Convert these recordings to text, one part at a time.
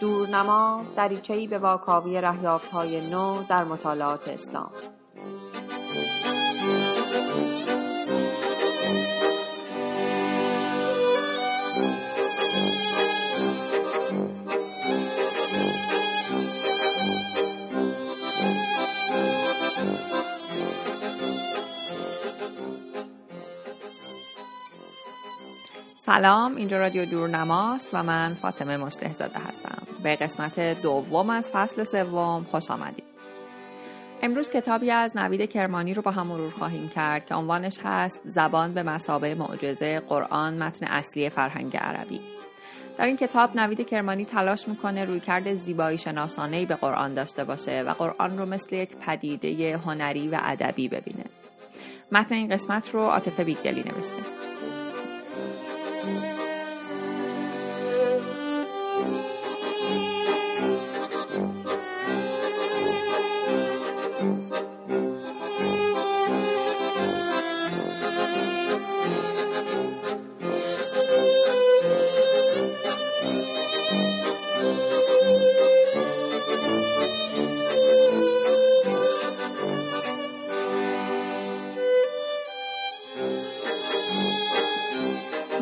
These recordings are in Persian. دورنما دریچه‌ای به واکاوی رهیافت‌های نو در مطالعات اسلام. سلام، اینجا رادیو دورنماست و من فاطمه مستهزاد هستم. به قسمت دوم از فصل سوم خوش آمدید. امروز کتابی از نوید کرمانی رو با هم مرور خواهیم کرد که عنوانش هست زبان به مثابه معجزه، قرآن متن اصلی فرهنگ عربی. در این کتاب نوید کرمانی تلاش میکنه رویکرد زیبایی شناسانه‌ای به قرآن داشته باشه و قرآن رو مثل یک پدیده هنری و ادبی ببینه. متن این قسمت رو عاطفه بیگدلی نوشته.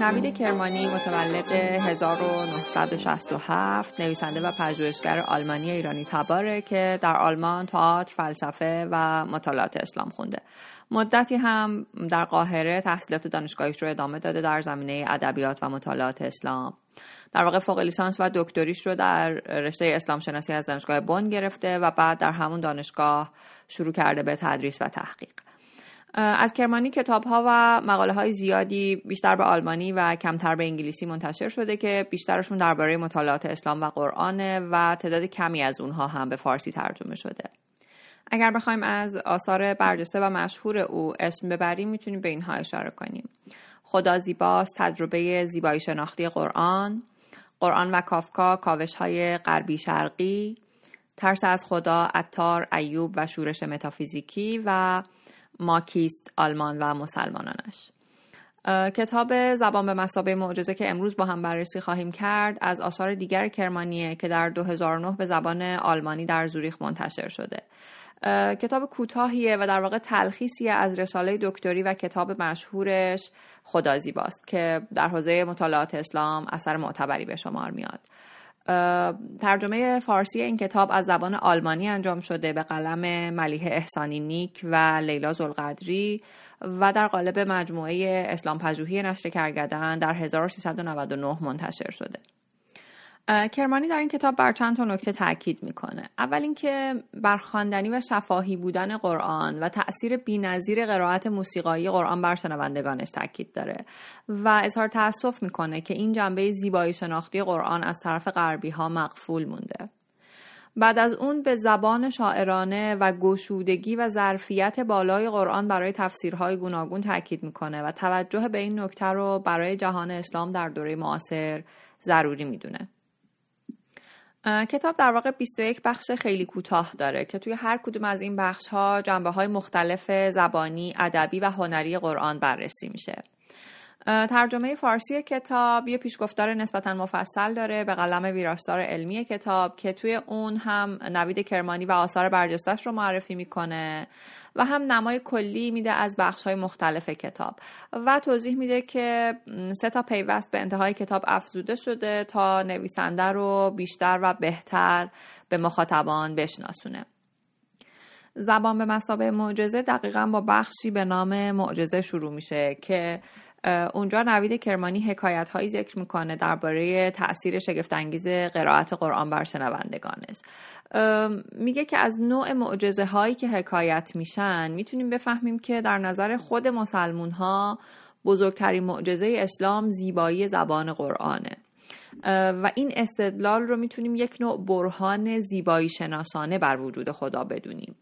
نوید کرمانی متولد 1967، نویسنده و پژوهشگر آلمانی ایرانی تباره که در آلمان تئاتر، فلسفه و مطالعات اسلام خونده. مدتی هم در قاهره تحصیلات دانشگاهیش رو ادامه داده در زمینه ادبیات و مطالعات اسلام. در واقع فوق لیسانس و دکتریش رو در رشته اسلام شناسی از دانشگاه بن گرفته و بعد در همون دانشگاه شروع کرده به تدریس و تحقیق. از کرمانی کتاب‌ها و مقاله‌های زیادی بیشتر به آلمانی و کمتر به انگلیسی منتشر شده که بیشترشون درباره مطالعات اسلام و قرآن و تعداد کمی از اونها هم به فارسی ترجمه شده. اگر بخوایم از آثار برجسته و مشهور او اسم ببریم میتونیم به اینها اشاره کنیم: خدا زیباست، تجربه زیبایی شناختی قرآن، قرآن و کافکا، کاوش‌های غربی شرقی، ترس از خدا، عطار، ایوب و شورش متافیزیکی و ماکیست، آلمان و مسلمانانش. کتاب زبان به مثابه معجزه که امروز با هم بررسی خواهیم کرد از آثار دیگر کرمانیه که در 2009 به زبان آلمانی در زوریخ منتشر شده. کتاب کوتاهیه و در واقع تلخیصیه از رساله دکتری و کتاب مشهورش خدا زیباست که در حوزه مطالعات اسلام اثر معتبری به شمار میاد. ترجمه فارسی این کتاب از زبان آلمانی انجام شده به قلم ملیحه احسانی نیک و لیلا زولقادری و در قالب مجموعه اسلام پژوهی نشر کرگدن در 1399 منتشر شده. کرمانی در این کتاب بر چند تا نکته تاکید میکنه. اول اینکه بر خواندنی و شفاهی بودن قرآن و تأثیر بی‌نظیر قرائت موسیقایی قرآن بر شنوندگانش تاکید داره و اظهار تأسف میکنه که این جنبه زیبایی شناختی قرآن از طرف غربی ها مغفول مونده. بعد از اون به زبان شاعرانه و گشودگی و ظرفیت بالای قرآن برای تفسیرهای گوناگون تاکید میکنه و توجه به این نکته رو برای جهان اسلام در دوره معاصر ضروری میدونه. کتاب در واقع 21 بخش خیلی کوتاه داره که توی هر کدوم از این بخش‌ها جنبه‌های مختلف زبانی، ادبی و هنری قرآن بررسی میشه. ترجمه فارسی کتاب یه پیشگفتار نسبتاً مفصل داره به قلم ویراستار علمی کتاب که توی اون هم نوید کرمانی و آثار برجسته‌اش رو معرفی میکنه و هم نمای کلی میده از بخش‌های مختلف کتاب و توضیح میده که 3 پیوست به انتهای کتاب افزوده شده تا نویسنده رو بیشتر و بهتر به مخاطبان بشناسونه. زبان به مثابه معجزه دقیقاً با بخشی به نام معجزه شروع میشه که اونجا نوید کرمانی حکایت‌هایی ذکر میکنه درباره تأثیر شگفت‌انگیز قرائت قرآن بر شنوندگانش. میگه که از نوع معجزه‌هایی که حکایت میشن میتونیم بفهمیم که در نظر خود مسلمون‌ها بزرگترین معجزه اسلام زیبایی زبان قرآنه و این استدلال رو میتونیم یک نوع برهان زیبایی شناسانه بر وجود خدا بدونیم.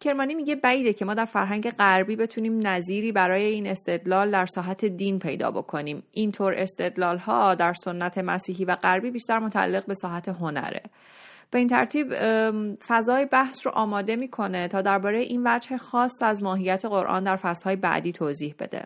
کرمانی میگه بعیده که ما در فرهنگ غربی بتونیم نظیری برای این استدلال در ساحت دین پیدا بکنیم. اینطور استدلال ها در سنت مسیحی و غربی بیشتر متعلق به ساحت هنره. به این ترتیب فضای بحث رو آماده میکنه تا درباره این وجه خاص از ماهیت قرآن در فصلهای بعدی توضیح بده.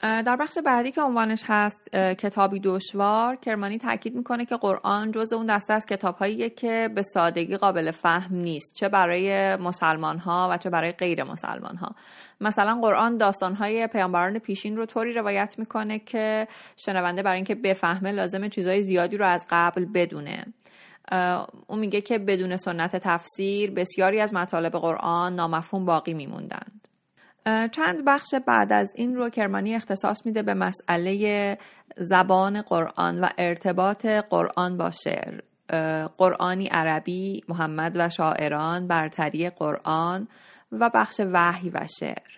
در بخش بعدی که عنوانش هست کتابی دشوار، کرمانی تاکید میکنه که قرآن جزء اون دسته از کتابهاییه که به سادگی قابل فهم نیست، چه برای مسلمان ها و چه برای غیر مسلمان ها. مثلا قرآن داستانهای پیامبران پیشین رو طوری روایت میکنه که شنونده برای اینکه بفهمه لازمه چیزای زیادی رو از قبل بدونه. اون میگه که بدون سنت تفسیر بسیاری از مطالب قرآن نامفهوم باقی میموندند. چند بخش بعد از این رو کرمانی اختصاص میده به مسئله زبان قرآن و ارتباط قرآن با شعر، قرآنی عربی، محمد و شاعران، برتری قرآن و بخش وحی و شعر.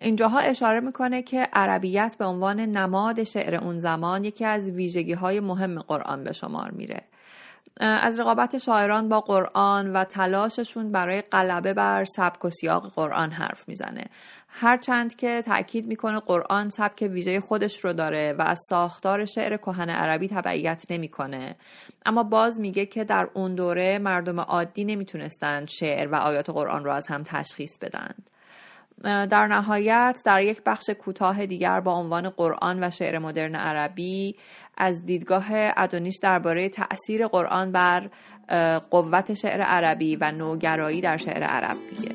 اینجاها اشاره میکنه که عربیت به عنوان نماد شعر اون زمان یکی از ویژگی‌های مهم قرآن به شمار میره. از رقابت شاعران با قرآن و تلاششون برای غلبه بر سبک و سیاق قرآن حرف میزنه، هرچند که تأکید میکنه قرآن سبک ویژه خودش رو داره و از ساختار شعر کهن عربی تبعیت نمیکنه. اما باز میگه که در اون دوره مردم عادی نمیتونستند شعر و آیات قرآن رو از هم تشخیص بدن. در نهایت در یک بخش کوتاه دیگر با عنوان قرآن و شعر مدرن عربی از دیدگاه ادونیس درباره تأثیر قرآن بر قوت شعر عربی و نوگرایی در شعر عرب میگه.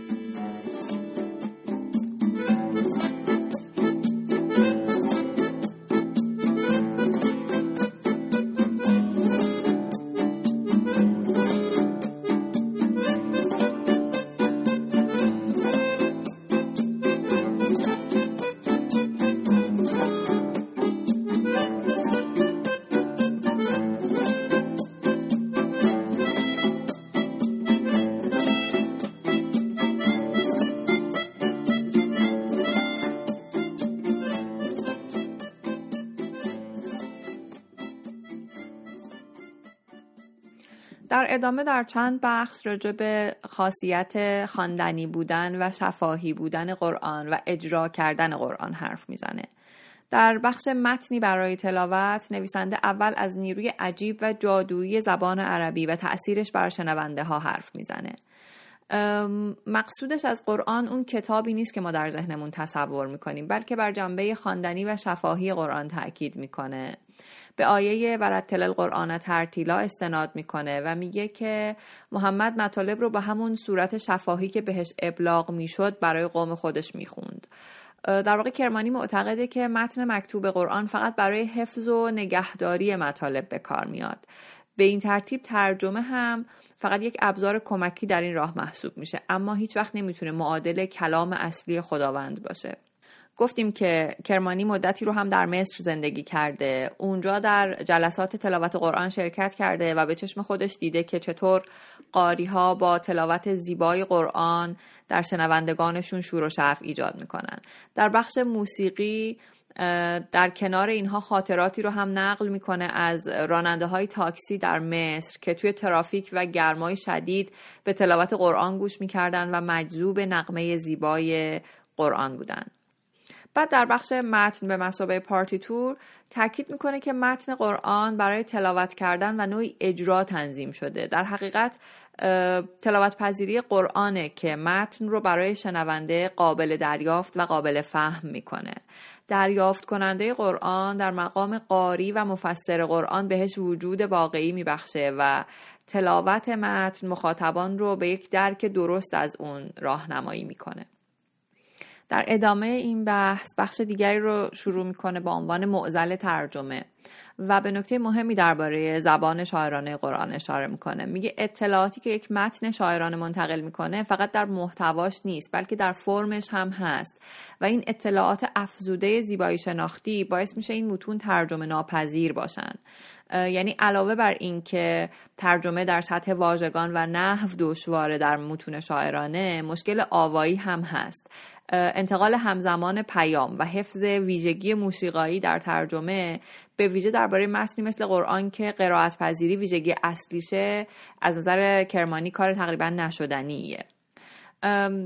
در ادامه در چند بخش راجع به خاصیت خواندنی بودن و شفاهی بودن قرآن و اجرا کردن قرآن حرف میزنه. در بخش متنی برای تلاوت، نویسنده اول از نیروی عجیب و جادویی زبان عربی و تأثیرش بر شنونده ها حرف میزنه. مقصودش از قرآن اون کتابی نیست که ما در ذهنمون تصور میکنیم، بلکه بر جنبه خواندنی و شفاهی قرآن تأکید میکنه. به آیه ورتل القرآن ترتیلا استناد میکنه و میگه که محمد مطالب رو با همون صورت شفاهی که بهش ابلاغ میشد برای قوم خودش میخوند. در واقع کرمانی معتقده که متن مکتوب قرآن فقط برای حفظ و نگهداری مطالب به کار میاد. به این ترتیب ترجمه هم فقط یک ابزار کمکی در این راه محسوب میشه، اما هیچ وقت نمیتونه معادل کلام اصلی خداوند باشه. گفتیم که کرمانی مدتی رو هم در مصر زندگی کرده، اونجا در جلسات تلاوت قرآن شرکت کرده و به چشم خودش دیده که چطور قاری‌ها با تلاوت زیبای قرآن در شنوندگانشون شور و شعف ایجاد میکنن. در بخش موسیقی در کنار اینها خاطراتی رو هم نقل میکنه از راننده های تاکسی در مصر که توی ترافیک و گرمای شدید به تلاوت قرآن گوش میکردن و مجذوب نغمه زیبای قرآن بودن. بعد در بخش متن به مثابه پارتیتور تاکید میکنه که متن قرآن برای تلاوت کردن و نوعی اجرا تنظیم شده. در حقیقت تلاوت پذیری قرآنه که متن رو برای شنونده قابل دریافت و قابل فهم میکنه. دریافت کننده قرآن در مقام قاری و مفسر قرآن بهش وجود واقعی میبخشه و تلاوت متن مخاطبان رو به یک درک درست از اون راهنمایی میکنه. در ادامه این بحث بخش دیگری رو شروع میکنه با عنوان معضل ترجمه و به نکته مهمی درباره زبان شاعرانه قرآن اشاره میکنه. میگه اطلاعاتی که یک متن شاعرانه منتقل میکنه فقط در محتواش نیست، بلکه در فرمش هم هست و این اطلاعات افزوده زیبایی شناختی باعث میشه این متون ترجمه ناپذیر باشن. یعنی علاوه بر این که ترجمه در سطح واژگان و نحو دشواره در متون شاعرانه، مشکل آوایی هم هست. انتقال همزمان پیام و حفظ ویژگی موسیقایی در ترجمه، به ویژه درباره متنی مثل قرآن که قرائت پذیری ویژگی اصلیشه، از نظر کرمانی کار تقریبا نشدنیه.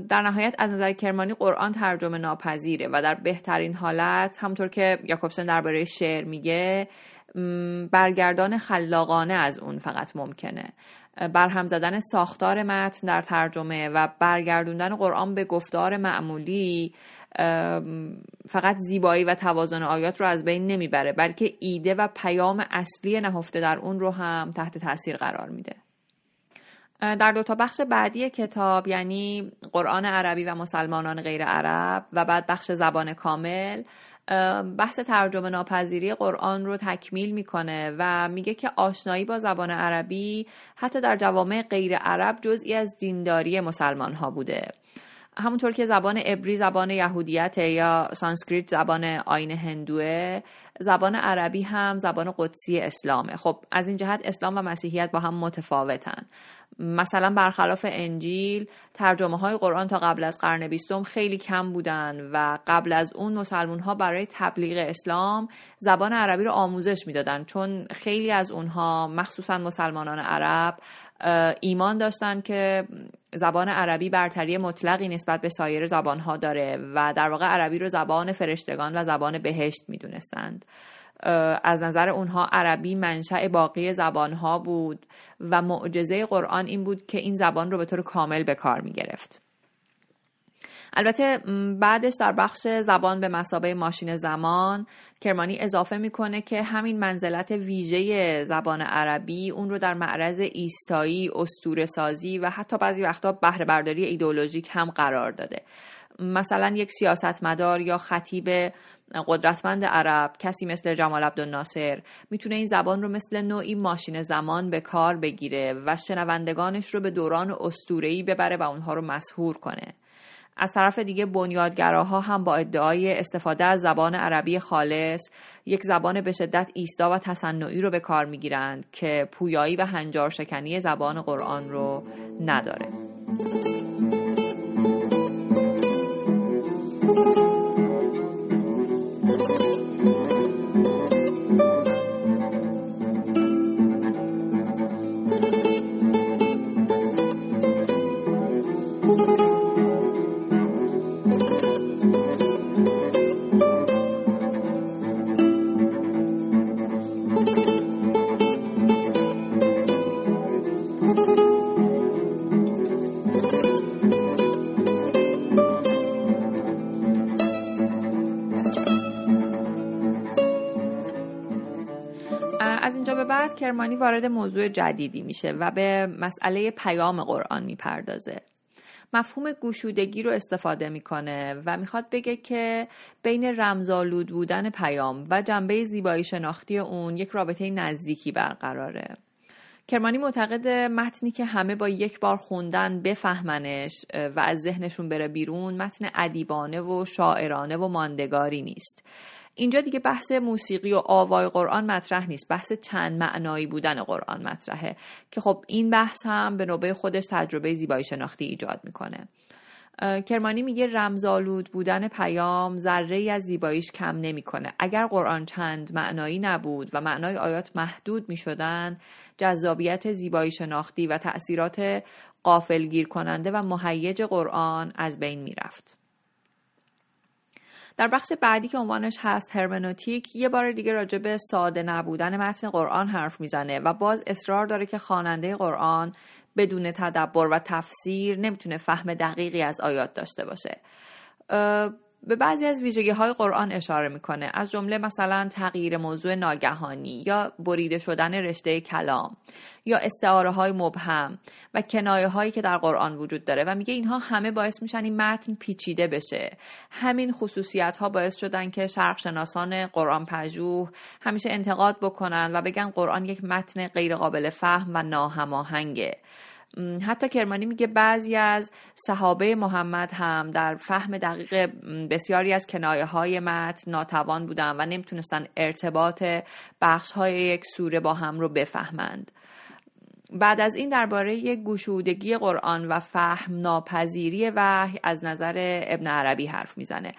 در نهایت از نظر کرمانی قرآن ترجمه ناپذیره و در بهترین حالت، همونطور که یاکوبسن درباره شعر میگه، برگردان خلاقانه از اون فقط ممکنه. برهم زدن ساختار متن در ترجمه و برگردوندن قرآن به گفتار معمولی فقط زیبایی و توازن آیات رو از بین نمیبره، بلکه ایده و پیام اصلی نهفته در اون رو هم تحت تاثیر قرار میده. در دو تا بخش بعدی کتاب، یعنی قرآن عربی و مسلمانان غیر عرب و بعد بخش زبان کامل، بحث ترجمه ناپذیری قرآن رو تکمیل میکنه و میگه که آشنایی با زبان عربی حتی در جوامع غیر عرب جزئی از دینداری مسلمان ها بوده. همونطور که زبان عبری زبان یهودیت یا سانسکریت زبان آیین هندوه، زبان عربی هم زبان قدسی اسلامه. خب از این جهت اسلام و مسیحیت با هم متفاوتن. مثلا برخلاف انجیل، ترجمه های قرآن تا قبل از قرن 20 خیلی کم بودن و قبل از اون مسلمون ها برای تبلیغ اسلام زبان عربی رو آموزش میدادن، چون خیلی از اونها مخصوصا مسلمانان عرب ایمان داشتن که زبان عربی برتری مطلقی نسبت به سایر زبانها داره و در واقع عربی رو زبان فرشتگان و زبان بهشت میدونستند. از نظر اونها عربی منشأ باقی زبانها بود و معجزه قرآن این بود که این زبان رو به طور کامل به کار می گرفت. البته بعدش در بخش زبان به مثابه ماشین زمان، کرمانی اضافه میکنه که همین منزلت ویژه زبان عربی اون رو در معرض ایستایی، اسطوره سازی و حتی بعضی وقتا بهره برداری ایدئولوژیک هم قرار داده. مثلا یک سیاستمدار یا خطیب قدرتمند عرب، کسی مثل جمال عبد الناصر، میتونه این زبان رو مثل نوعی ماشین زمان به کار بگیره و شنوندگانش رو به دوران اسطوره‌ای ببره و اونها رو مسحور کنه. از طرف دیگه بنیادگراها هم با ادعای استفاده از زبان عربی خالص یک زبان به شدت ایستا و تصنعی رو به کار میگیرند که پویایی و هنجارشکنی زبان قرآن رو نداره. کرمانی وارد موضوع جدیدی میشه و به مسئله پیام قرآن میپردازه. مفهوم گشودگی رو استفاده میکنه و میخواد بگه که بین رمزآلود بودن پیام و جنبه زیبایی شناختی اون یک رابطه نزدیکی برقراره. کرمانی معتقد متنی که همه با یک بار خوندن بفهمنش و از ذهنشون بره بیرون، متن ادیبانه و شاعرانه و ماندگاری نیست. اینجا دیگه بحث موسیقی و آوای قرآن مطرح نیست، بحث چند معنایی بودن قرآن مطرحه که خب این بحث هم به نوبه خودش تجربه زیبایی شناختی ایجاد میکنه. کرمانی میگه رمزآلود بودن پیام ذره‌ای از زیباییش کم نمیکنه. اگر قرآن چند معنایی نبود و معنای آیات محدود میشدن، جذابیت زیبایی شناختی و تأثیرات غافلگیر کننده و مهیج قرآن از بین میرفت. در بخش بعدی که عنوانش هست هرمنوتیک، یه بار دیگه راجع به ساده نبودن متن قرآن حرف میزنه و باز اصرار داره که خواننده قرآن بدون تدبر و تفسیر نمیتونه فهم دقیقی از آیات داشته باشه. به بعضی از ویژگی‌های قرآن اشاره میکنه، از جمله مثلا تغییر موضوع ناگهانی یا بریده شدن رشته کلام یا استعاره‌های مبهم و کنایه‌هایی که در قرآن وجود داره و میگه اینها همه باعث میشن این متن پیچیده بشه. همین خصوصیت‌ها باعث شدن که شرق‌شناسان قرآن پژوه همیشه انتقاد بکنن و بگن قرآن یک متن غیر قابل فهم و ناهماهنگه. حتی کرمانی میگه بعضی از صحابه محمد هم در فهم دقیق بسیاری از کنایه های متن ناتوان بودن و نمیتونستن ارتباط بخش های یک سوره با هم رو بفهمند. بعد از این درباره گشودگی قرآن و فهم ناپذیری وحی از نظر ابن عربی حرف میزنه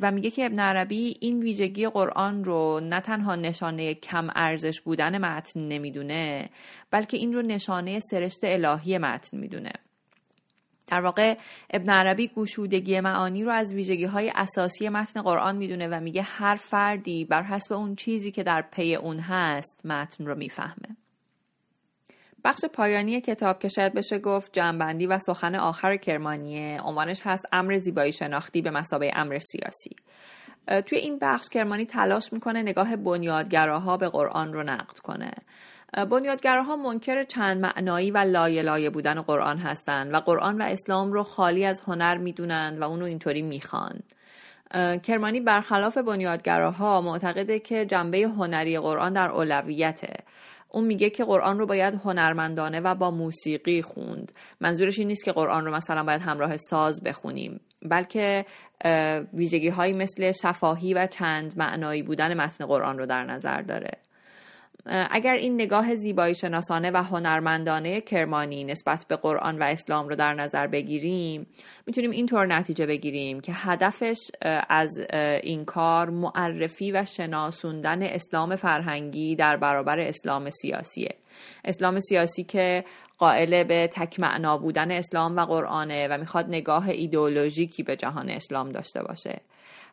و میگه که ابن عربی این ویژگی قرآن رو نه تنها نشانه کم ارزش بودن متن نمیدونه، بلکه این رو نشانه سرشت الهی متن میدونه. در واقع ابن عربی گشودگی معانی رو از ویژگی‌های اساسی متن قرآن میدونه و میگه هر فردی بر حسب اون چیزی که در پی اون هست متن رو میفهمه. بخش پایانی کتاب که شاید بشه گفت جمع‌بندی و سخن آخر کرمانیه، عنوانش هست امر زیبایی شناختی به مثابه امر سیاسی. توی این بخش کرمانی تلاش میکنه نگاه بنیادگراها به قرآن رو نقد کنه. بنیادگراها منکر چند معنایی و لایه لایه بودن قرآن هستند و قرآن و اسلام رو خالی از هنر میدونن و اون رو اینطوری میخوان. کرمانی برخلاف بنیادگراها معتقده که جنبه هنری قرآن در اولویته. اون میگه که قرآن رو باید هنرمندانه و با موسیقی خوند. منظورش این نیست که قرآن رو مثلا باید همراه ساز بخونیم، بلکه ویژگی‌هایی مثل شفاهی و چند معنایی بودن متن قرآن رو در نظر داره. اگر این نگاه زیبایی شناسانه و هنرمندانه کرمانی نسبت به قرآن و اسلام رو در نظر بگیریم، میتونیم اینطور نتیجه بگیریم که هدفش از این کار معرفی و شناسوندن اسلام فرهنگی در برابر اسلام سیاسیه. اسلام سیاسی که قائل به تک معنا بودن اسلام و قرآنه و میخواد نگاه ایدئولوژیکی به جهان اسلام داشته باشه.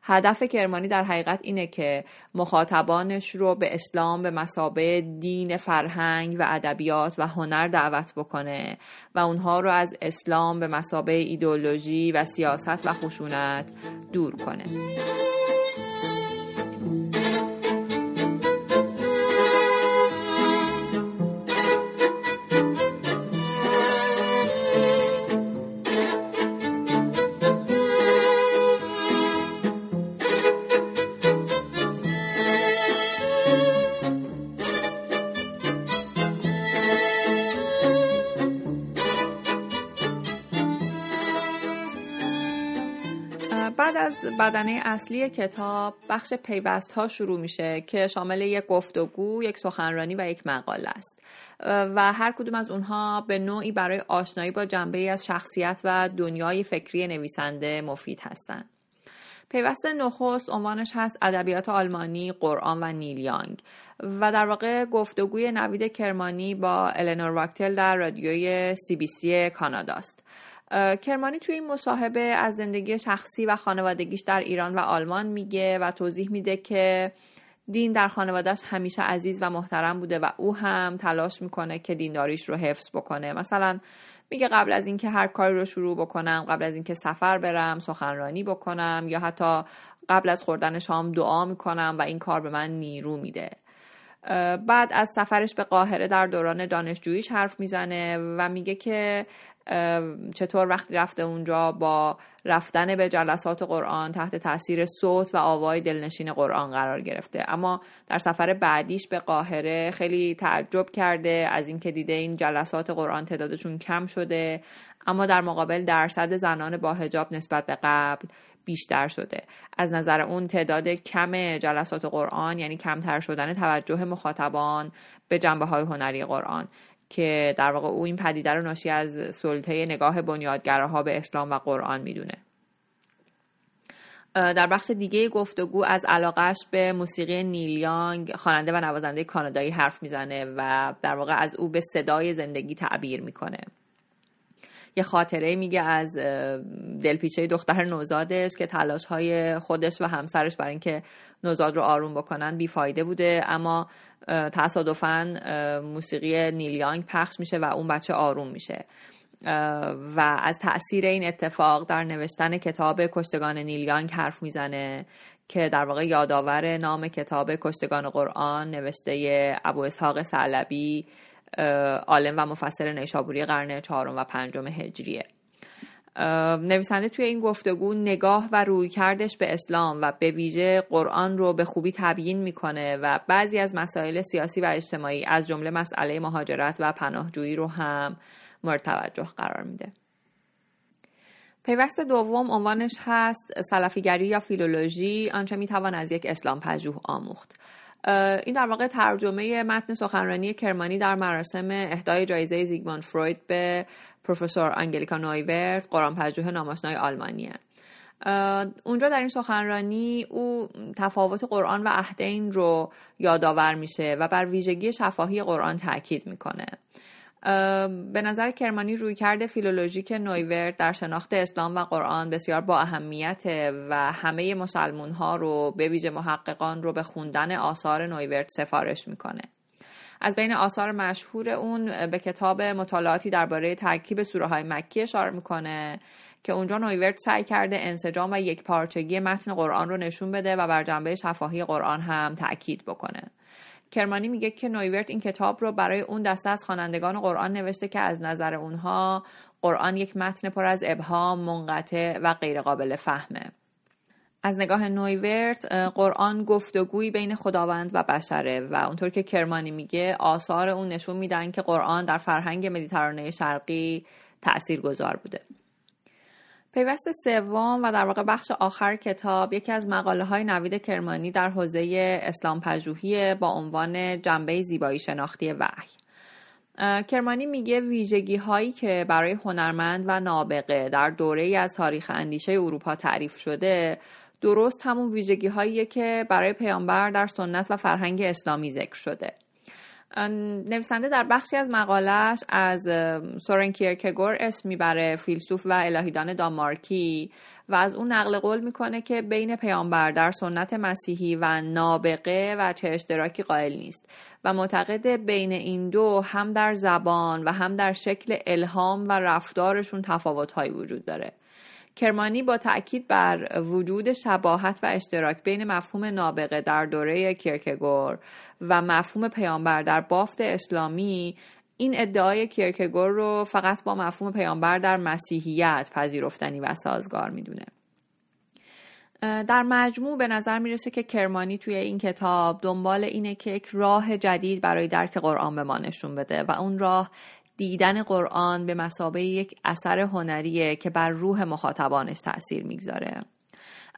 هدف کرمانی در حقیقت اینه که مخاطبانش رو به اسلام به مثابه دین، فرهنگ و ادبیات و هنر دعوت بکنه و اونها رو از اسلام به مثابه ایدئولوژی و سیاست و خشونت دور کنه. بدنه اصلی کتاب بخش پیوست ها شروع میشه که شامل یک گفتگو، یک سخنرانی و یک مقاله است و هر کدوم از اونها به نوعی برای آشنایی با جنبه‌ای از شخصیت و دنیای فکری نویسنده مفید هستند. پیوست نخست عنوانش هست ادبیات آلمانی، قرآن و نیل یانگ و در واقع گفتگوی نوید کرمانی با النور واکتل در رادیوی CBC کانادا است. کرمانی توی این مصاحبه از زندگی شخصی و خانوادگیش در ایران و آلمان میگه و توضیح میده که دین در خانوادهش همیشه عزیز و محترم بوده و او هم تلاش میکنه که دینداریش رو حفظ بکنه. مثلا میگه قبل از اینکه هر کاری رو شروع بکنم، قبل از اینکه سفر برم، سخنرانی بکنم یا حتی قبل از خوردن شام دعا میکنم و این کار به من نیرو میده. بعد از سفرش به قاهره در دوران دانشجوییش حرف میزنه و میگه که چطور وقتی رفته اونجا با رفتن به جلسات قرآن تحت تاثیر صوت و آوای دلنشین قرآن قرار گرفته، اما در سفر بعدیش به قاهره خیلی تعجب کرده از اینکه دیده این جلسات قرآن تعدادشون کم شده اما در مقابل درصد زنان با حجاب نسبت به قبل بیشتر شده. از نظر اون تعداد کم جلسات قرآن یعنی کمتر شدن توجه مخاطبان به جنبه‌های هنری قرآن که در واقع او این پدیده رو ناشی از سلطه نگاه بنیادگراها به اسلام و قرآن میدونه. در بخش دیگه گفتگو از علاقه‌اش به موسیقی نیل یانگ، خواننده و نوازنده کانادایی حرف میزنه و در واقع از او به صدای زندگی تعبیر میکنه. یه خاطره میگه از دلپیچه دختر نوزادش که تلاش‌های خودش و همسرش برای اینکه نوزاد رو آروم بکنن بیفایده بوده اما تصادفاً موسیقی نیل یانگ پخش میشه و اون بچه آروم میشه و از تأثیر این اتفاق در نوشتن کتاب کشتگان نیل یانگ حرف میزنه که در واقع یادآور نام کتاب کشتگان قرآن نوشته ابواسحاق ثعلبی، عالم و مفسر نیشابوری قرن 4 و 5 هجریه. نویسنده توی این گفتگو نگاه و رویکردش به اسلام و به ویژه قرآن رو به خوبی تبیین میکنه و بعضی از مسائل سیاسی و اجتماعی از جمله مسئله مهاجرت و پناهجویی رو هم مورد توجه قرار میده. پیوست دوم عنوانش هست سلفیگری یا فیلولوژی، آنچه میتوان از یک اسلام پژوه آموخت. این در واقع ترجمه متن سخنرانی کرمانی در مراسم اهدای جایزه زیگموند فروید به پروفسور انگلیکا نویورت، قرآن‌پژوه نامآشنای آلمانیه. اونجا در این سخنرانی او تفاوت قرآن و عهدین رو یادآور میشه و بر ویژگی شفاهی قرآن تاکید میکنه. به نظر کرمانی رویکرد فیلولوژیک نویورت در شناخت اسلام و قرآن بسیار با اهمیت و همه مسلمون ها رو به ویژه محققان رو به خوندن آثار نویورت سفارش میکنه. از بین آثار مشهور اون به کتاب مطالعاتی درباره ترکیب سوره های مکی اشاره میکنه که اونجا نویورت سعی کرده انسجام و یکپارچگی متن قرآن رو نشون بده و بر جنبه شفاهی قرآن هم تأکید بکنه. کرمانی میگه که نویورت این کتاب رو برای اون دسته از خوانندگان قرآن نوشته که از نظر اونها قرآن یک متن پر از ابهام، منقطع و غیرقابل فهمه. از نگاه نویورت قرآن گفتگوی بین خداوند و بشره و اونطور که کرمانی میگه آثار اون نشون میدن که قرآن در فرهنگ مدیترانه شرقی تأثیرگذار بوده. پیوست سوم و در واقع بخش آخر کتاب یکی از مقاله های نوید کرمانی در حوزه اسلام پژوهی با عنوان جنبه زیبایی شناختی وحی. کرمانی میگه ویژگی هایی که برای هنرمند و نابغه در دوره‌ای از تاریخ اندیشه اروپا تعریف شده درست همون ویژگی هاییه که برای پیامبر در سنت و فرهنگ اسلامی ذکر شده. نویسنده در بخشی از مقالهش از سورن کیرکگور اسم میبره، فیلسوف و الهیدان دانمارکی، و از اون نقل قول میکنه که بین پیامبر در سنت مسیحی و نابغه و چه اشتراکی قائل نیست و معتقد بین این دو هم در زبان و هم در شکل الهام و رفتارشون تفاوت‌هایی وجود داره. کرمانی با تأکید بر وجود شباهت و اشتراک بین مفهوم نابغه در دوره کیرکگور و مفهوم پیامبر در بافت اسلامی این ادعای کیرکگور رو فقط با مفهوم پیامبر در مسیحیت پذیرفتنی و سازگار میدونه. در مجموع به نظر میرسه که کرمانی توی این کتاب دنبال اینه که یک راه جدید برای درک قرآن به ما نشون بده و اون راه دیدن قرآن به مثابه یک اثر هنریه که بر روح مخاطبانش تأثیر میگذاره.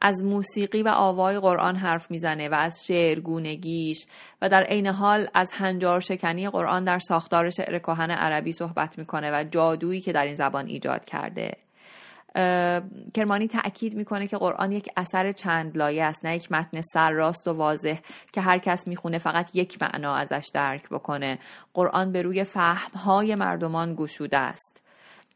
از موسیقی و آوای قرآن حرف میزنه و از شعرگونگیش و در عین حال از هنجار شکنی قرآن در ساختار شعر کهن عربی صحبت میکنه و جادویی که در این زبان ایجاد کرده. کرمانی تأکید میکنه که قرآن یک اثر چند لایه است، نه یک متن سرراست و واضح که هر کس میخونه فقط یک معنا ازش درک بکنه. قرآن بر روی فهمهای مردمان گشوده است.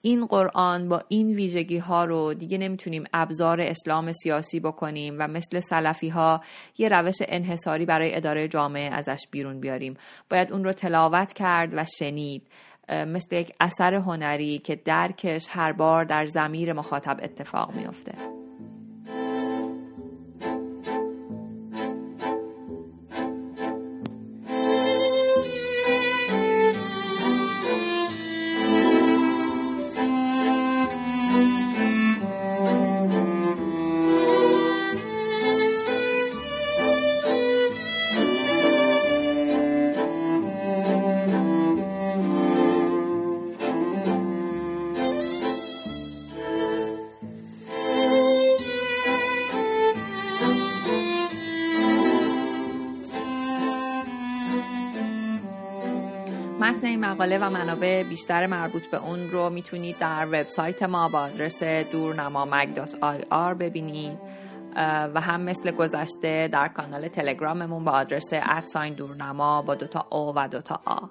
این قرآن با این ویژگی ها رو دیگه نمیتونیم ابزار اسلام سیاسی بکنیم و مثل سلفی ها یه روش انحصاری برای اداره جامعه ازش بیرون بیاریم. باید اون رو تلاوت کرد و شنید، مثل یک اثر هنری که درکش هر بار در ضمیر مخاطب اتفاق میفته. متن این مقاله و منابع بیشتر مربوط به اون رو میتونید در وبسایت ما با آدرس doornamamag.ir ببینید و هم مثل گذشته در کانال تلگراممون با آدرس @doornama با .o و .a.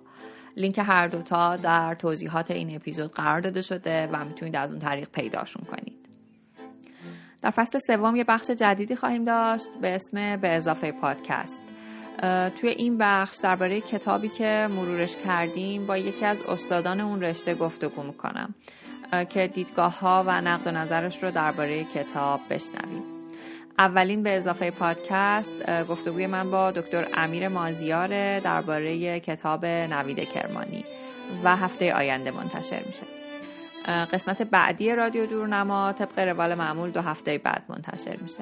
لینک هر دوتا در توضیحات این اپیزود قرار داده شده و میتونید از اون طریق پیداشون کنید. در فصل سوم یه بخش جدیدی خواهیم داشت به اسم به اضافه پادکست. توی این بخش درباره کتابی که مرورش کردیم با یکی از استادان اون رشته گفتگو میکنم که دیدگاه‌ها و نقد و نظرش رو درباره کتاب بشنویم. اولین به اضافه پادکست گفتگوی من با دکتر امیر مازیار درباره کتاب نوید کرمانی و هفته آینده منتشر میشه. قسمت بعدی رادیو دورنما طبق روال معمول 2 هفته بعد منتشر میشه.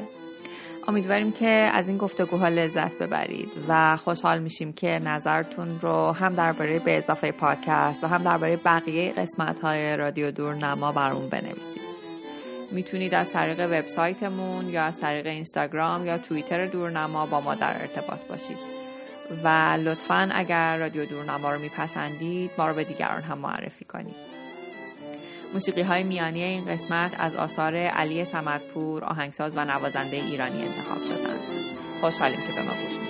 امیدواریم که از این گفتگوها لذت ببرید و خوشحال میشیم که نظرتون رو هم درباره به اضافه پادکست و هم درباره بقیه قسمت‌های رادیو دورنما برام بنویسید. میتونید از طریق وبسایتمون یا از طریق اینستاگرام یا توییتر دورنما با ما در ارتباط باشید و لطفاً اگر رادیو دورنما رو میپسندید ما رو به دیگران هم معرفی کنید. موسیقی های میانی این قسمت از آثار علی صمدپور، آهنگساز و نوازنده ایرانی انتخاب شدند. خوشحالیم که به ما گوش